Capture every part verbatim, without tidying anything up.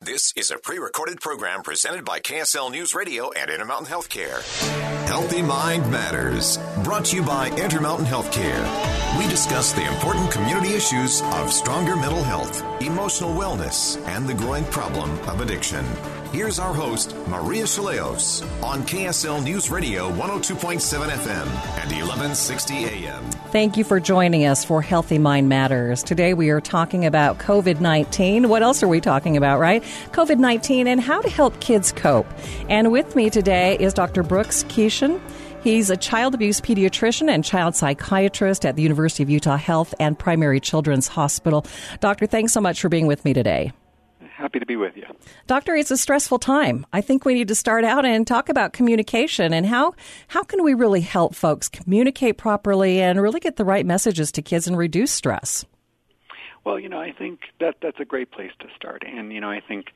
This is a pre-recorded program presented by K S L News Radio and Intermountain Healthcare. Healthy Mind Matters, brought to you by Intermountain Healthcare. We discuss the important community issues of stronger mental health, emotional wellness, and the growing problem of addiction. Here's our host, Maria Shaleos, on K S L News Radio one oh two point seven F M and eleven sixty A M. Thank you for joining us for Healthy Mind Matters. Today we are talking about COVID nineteen. What else are we talking about, right? COVID nineteen and how to help kids cope. And with me today is Doctor Brooks Keeshin. He's a child abuse pediatrician and child psychiatrist at the University of Utah Health and Primary Children's Hospital. Doctor, thanks so much for being with me today. Happy to be with you. Doctor, it's a stressful time. I think we need to start out and talk about communication and how, how can we really help folks communicate properly and really get the right messages to kids and reduce stress? Well, you know, I think that that's a great place to start. And, you know, I think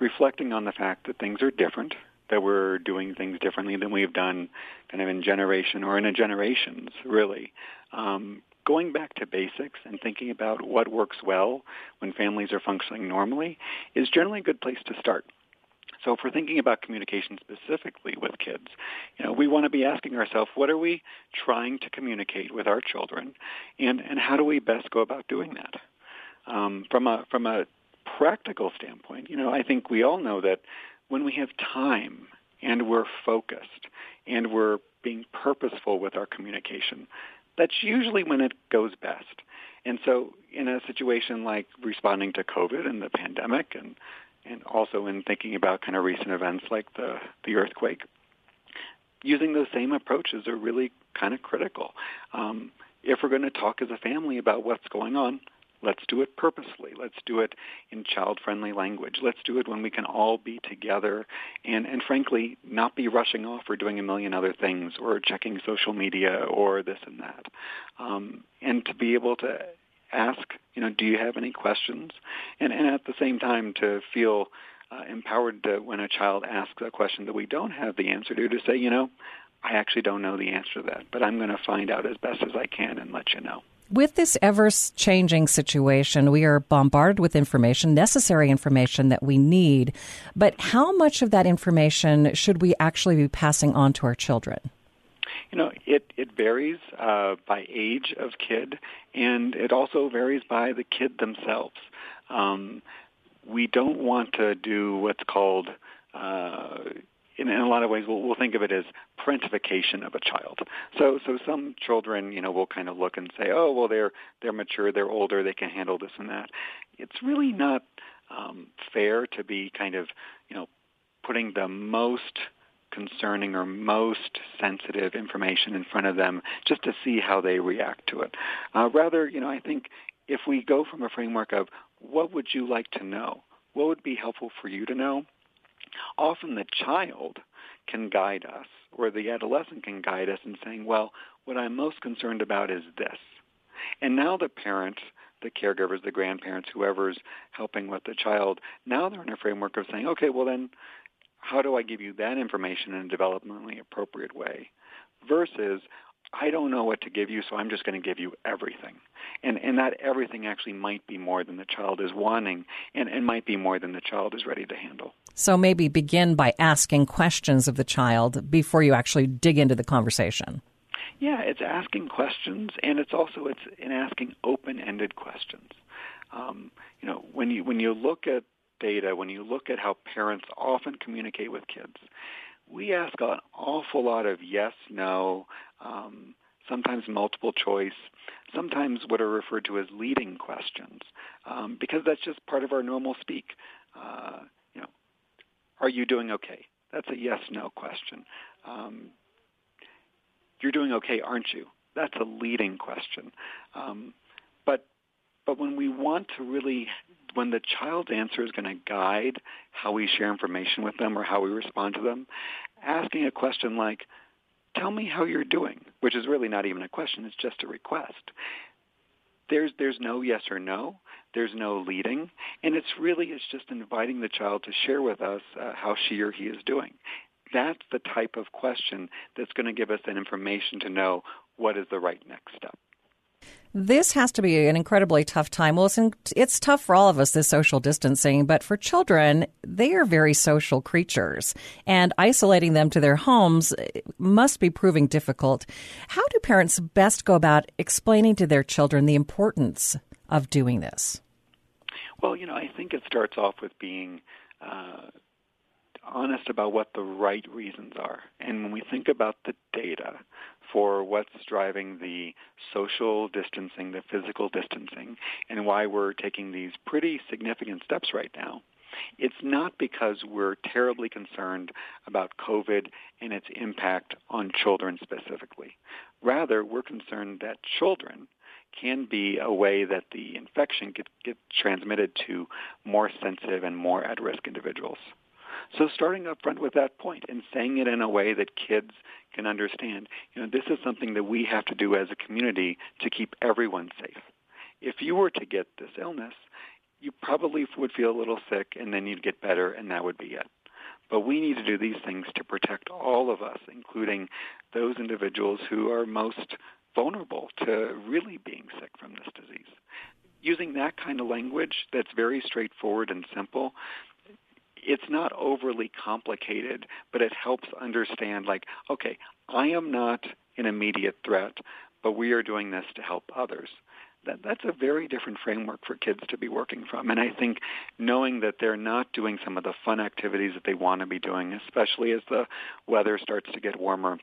reflecting on the fact that things are different, that we're doing things differently than we've done kind of in generation or in a generations, really, um, going back to basics and thinking about what works well when families are functioning normally is generally a good place to start. So if we're thinking about communication specifically with kids, you know, we want to be asking ourselves, what are we trying to communicate with our children, and, and how do we best go about doing that? Um, from a from a practical standpoint, you know, I think we all know that when we have time and we're focused and we're being purposeful with our communication, that's usually when it goes best. And so in a situation like responding to COVID and the pandemic, and, and also in thinking about kind of recent events like the, the earthquake, using those same approaches are really kind of critical. Um, if we're going to talk as a family about what's going on, let's do it purposely. Let's do it in child-friendly language. Let's do it when we can all be together and, and frankly, not be rushing off or doing a million other things or checking social media or this and that. Um, and to be able to ask, you know, do you have any questions? And, and at the same time to feel uh, empowered to, when a child asks a question that we don't have the answer to, to say, you know, I actually don't know the answer to that, but I'm going to find out as best as I can and let you know. With this ever-changing situation, we are bombarded with information, necessary information that we need. But how much of that information should we actually be passing on to our children? You know, it, it varies uh, by age of kid, and it also varies by the kid themselves. Um, we don't want to do what's called... Uh, In, in a lot of ways, we'll, we'll think of it as parentification of a child. So, so some children, you know, will kind of look and say, "Oh, well, they're they're mature, they're older, they can handle this and that." It's really not um, fair to be kind of, you know, putting the most concerning or most sensitive information in front of them just to see how they react to it. Uh, rather, you know, I think if we go from a framework of what would you like to know, what would be helpful for you to know. Often the child can guide us, or the adolescent can guide us in saying, well, what I'm most concerned about is this. And now the parent, the caregivers, the grandparents, whoever's helping with the child, now they're in a framework of saying, okay, well then, how do I give you that information in a developmentally appropriate way? Versus, I don't know what to give you, so I'm just going to give you everything. And and that everything actually might be more than the child is wanting, and, and might be more than the child is ready to handle. So maybe begin by asking questions of the child before you actually dig into the conversation. Yeah, it's asking questions, and it's also it's in asking open-ended questions. Um, you know, when you when you look at data, when you look at how parents often communicate with kids, we ask an awful lot of yes, no, um, sometimes multiple choice, sometimes what are referred to as leading questions, um, because that's just part of our normal speak. Uh, you know, are you doing okay? That's a yes-no question. Um, you're doing okay, aren't you? That's a leading question. Um, but but when we want to really, when the child's answer is going to guide how we share information with them or how we respond to them, asking a question like, tell me how you're doing, which is really not even a question, it's just a request. There's there's no yes or no, there's no leading, and it's really, it's just inviting the child to share with us uh, how she or he is doing. That's the type of question that's going to give us that information to know what is the right next step. This has to be an incredibly tough time. Well, it's, in, it's tough for all of us, this social distancing, but for children, they are very social creatures, and isolating them to their homes must be proving difficult. How do parents best go about explaining to their children the importance of doing this? Well, you know, I think it starts off with being uh, honest about what the right reasons are. And when we think about the data for what's driving the social distancing, the physical distancing, and why we're taking these pretty significant steps right now, it's not because we're terribly concerned about COVID and its impact on children specifically. Rather, we're concerned that children can be a way that the infection could get transmitted to more sensitive and more at-risk individuals. So starting up front with that point and saying it in a way that kids can understand, you know, this is something that we have to do as a community to keep everyone safe. If you were to get this illness, you probably would feel a little sick and then you'd get better and that would be it. But we need to do these things to protect all of us, including those individuals who are most vulnerable to really being sick from this disease. Using that kind of language that's very straightforward and simple, it's not overly complicated, but it helps understand, like, okay, I am not an immediate threat, but we are doing this to help others. That, that's a very different framework for kids to be working from. And I think knowing that they're not doing some of the fun activities that they want to be doing, especially as the weather starts to get warmer,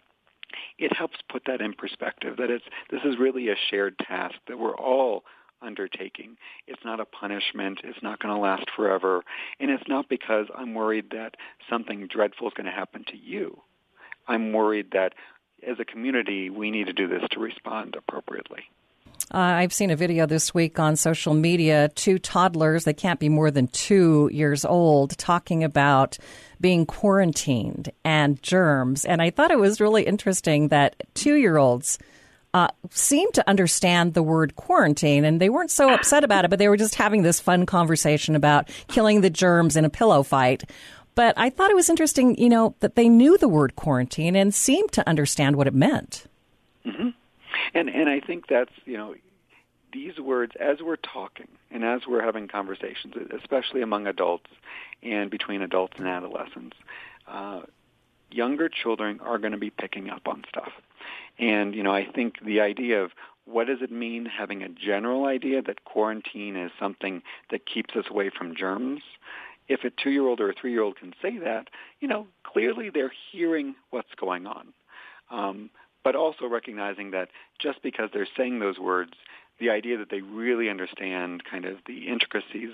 it helps put that in perspective, that it's this is really a shared task that we're all undertaking. It's not a punishment. It's not going to last forever. And it's not because I'm worried that something dreadful is going to happen to you. I'm worried that as a community, we need to do this to respond appropriately. Uh, I've seen a video this week on social media, two toddlers, they can't be more than two years old, talking about being quarantined and germs. And I thought it was really interesting that two-year-olds Uh, seemed to understand the word quarantine, and they weren't so upset about it, but they were just having this fun conversation about killing the germs in a pillow fight. But I thought it was interesting, you know, that they knew the word quarantine and seemed to understand what it meant. Mm-hmm. And and I think that's, you know, these words, as we're talking and as we're having conversations, especially among adults and between adults and adolescents, uh, younger children are going to be picking up on stuff. And, you know, I think the idea of what does it mean having a general idea that quarantine is something that keeps us away from germs, if a two-year-old or a three-year-old can say that, you know, clearly they're hearing what's going on. Um, but also recognizing that just because they're saying those words, the idea that they really understand kind of the intricacies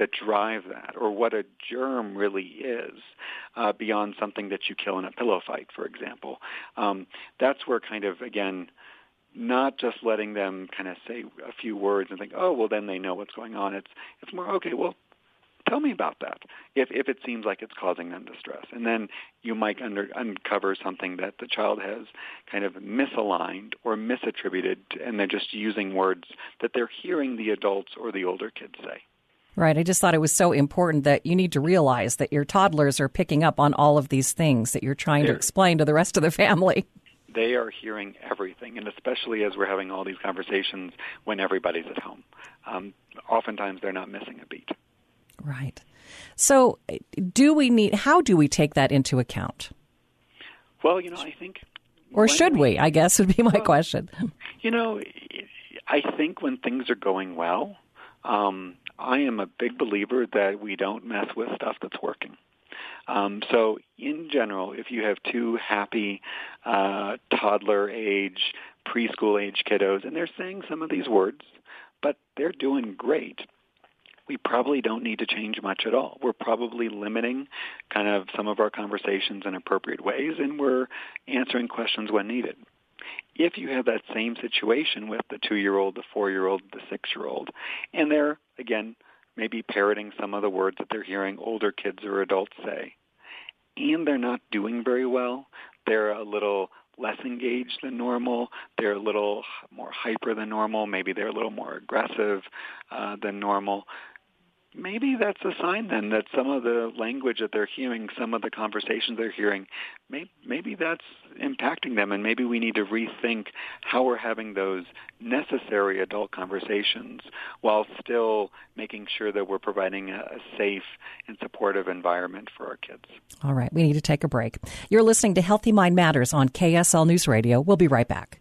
that drive that, or what a germ really is, uh, beyond something that you kill in a pillow fight, for example. Um, that's where kind of, again, not just letting them kind of say a few words and think, oh, well, then they know what's going on. It's it's more, okay, well, tell me about that, if if it seems like it's causing them distress. And then you might under, uncover something that the child has kind of misaligned or misattributed, and they're just using words that they're hearing the adults or the older kids say. Right. I just thought it was so important that you need to realize that your toddlers are picking up on all of these things that you're trying They're, to explain to the rest of the family. They are hearing everything, and especially as we're having all these conversations when everybody's at home. Um, oftentimes they're not missing a beat. Right. So do we need, how do we take that into account? Well, you know, I think... Or should we, we, I guess, would be my well, question. You know, I think when things are going well... Um, I am a big believer that we don't mess with stuff that's working. Um, so in general, if you have two happy uh, toddler-age, preschool-age kiddos, and they're saying some of these words, but they're doing great, we probably don't need to change much at all. We're probably limiting kind of some of our conversations in appropriate ways, and we're answering questions when needed. If you have that same situation with the two-year-old, the four-year-old, the six-year-old, and they're, again, maybe parroting some of the words that they're hearing older kids or adults say, and they're not doing very well, they're a little less engaged than normal, they're a little more hyper than normal, maybe they're a little more aggressive uh, than normal, maybe that's a sign then that some of the language that they're hearing, some of the conversations they're hearing, may, maybe that's impacting them, and maybe we need to rethink how we're having those necessary adult conversations while still making sure that we're providing a safe and supportive environment for our kids. All right, we need to take a break. You're listening to Healthy Mind Matters on K S L News Radio. We'll be right back.